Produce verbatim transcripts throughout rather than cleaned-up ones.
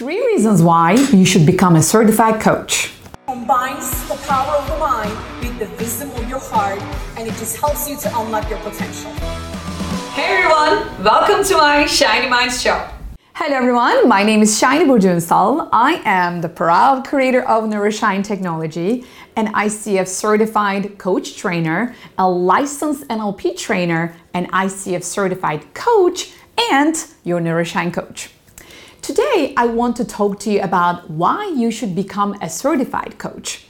Three reasons why you should become a certified coach. Combines the power of the mind with the wisdom of your heart, and it just helps you to unlock your potential. Hey everyone, welcome to my Shiny Minds show. Hello everyone, my name is Shiny Bojunsal. I am the proud creator of NeuroShine Technology, an I C F certified coach trainer, a licensed N L P trainer, an I C F certified coach, and your NeuroShine coach. Today, I want to talk to you about why you should become a certified coach.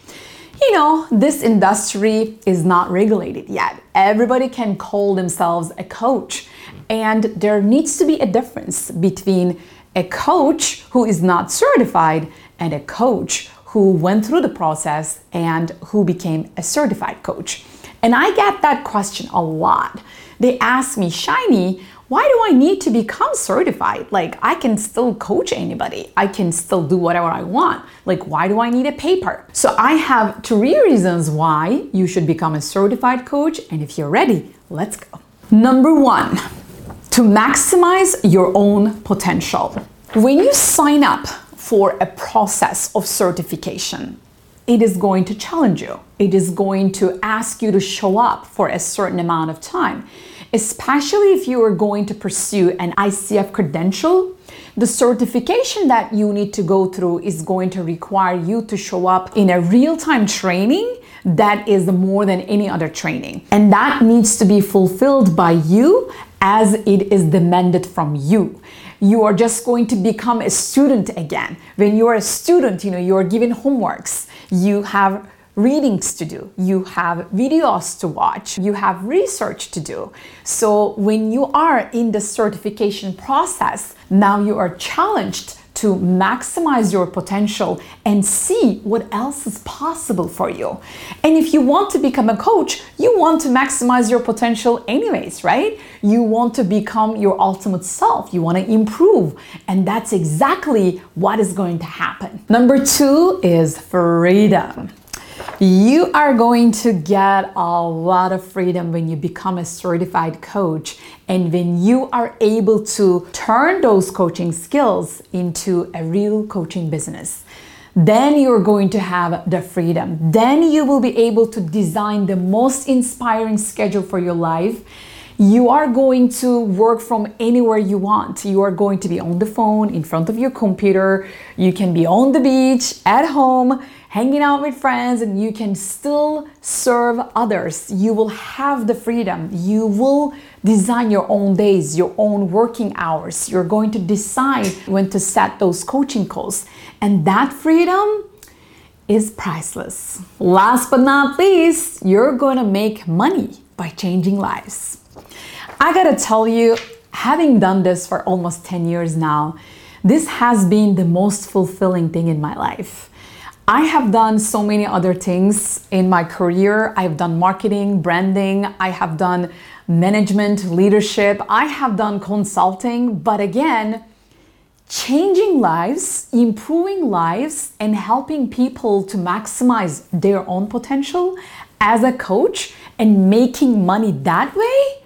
You know, this industry is not regulated yet. Everybody can call themselves a coach, and there needs to be a difference between a coach who is not certified and a coach who went through the process and who became a certified coach. And I get that question a lot. They ask me, Shiny, why do I need to become certified? Like, I can still coach anybody. I can still do whatever I want. Like, why do I need a paper? So I have three reasons why you should become a certified coach. And if you're ready, let's go. Number one, to maximize your own potential. When you sign up for a process of certification, it is going to challenge you. It is going to ask you to show up for a certain amount of time. Especially if you are going to pursue an I C F credential, the certification that you need to go through is going to require you to show up in a real-time training that is more than any other training. And that needs to be fulfilled by you as it is demanded from you. You are just going to become a student again. When you are a student, you know, you are given homeworks, you have readings to do, you have videos to watch, you have research to do. So when you are in the certification process, now you are challenged to maximize your potential and see what else is possible for you. And if you want to become a coach, you want to maximize your potential anyways, right? You want to become your ultimate self. You want to improve. And that's exactly what is going to happen. Number two is freedom. You are going to get a lot of freedom when you become a certified coach, and when you are able to turn those coaching skills into a real coaching business. Then you're going to have the freedom. Then you will be able to design the most inspiring schedule for your life. You are going to work from anywhere you want. You are going to be on the phone, in front of your computer. You can be on the beach, at home, hanging out with friends, and you can still serve others. You will have the freedom. You will design your own days, your own working hours. You're going to decide when to set those coaching calls. And that freedom is priceless. Last but not least, you're going to make money by changing lives. I gotta tell you, having done this for almost ten years now, this has been the most fulfilling thing in my life. I have done so many other things in my career. I've done marketing, branding, I have done management, leadership, I have done consulting, but again, changing lives, improving lives, and helping people to maximize their own potential as a coach and making money that way,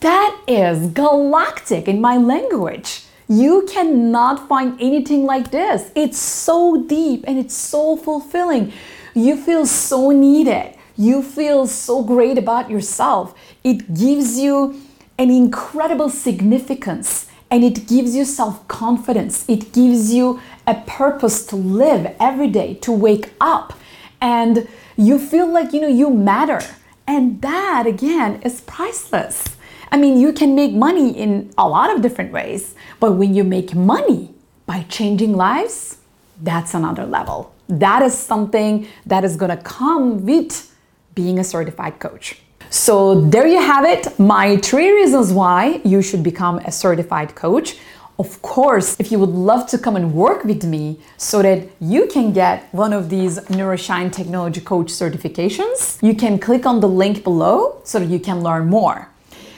that is galactic in my language. You cannot find anything like this. It's so deep and it's so fulfilling. You feel so needed. You feel so great about yourself. It gives you an incredible significance, and it gives you self-confidence. It gives you a purpose to live every day, to wake up, and you feel like, you know, you matter. And that, again, is priceless. I mean, you can make money in a lot of different ways, but when you make money by changing lives, that's another level. That is something that is gonna come with being a certified coach. So there you have it, my three reasons why you should become a certified coach. Of course, if you would love to come and work with me so that you can get one of these NeuroShine Technology Coach certifications, you can click on the link below so that you can learn more.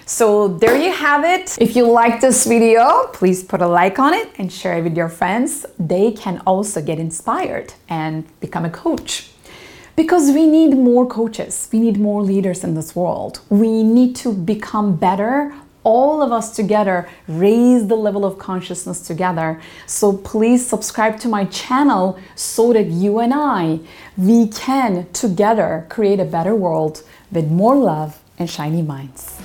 So there you have it. If you like this video, please put a like on it and share it with your friends. They can also get inspired and become a coach. Because we need more coaches. We need more leaders in this world. We need to become better all of us together raise the level of consciousness together. So please subscribe to my channel so that you and I, we can together create a better world with more love and shiny minds.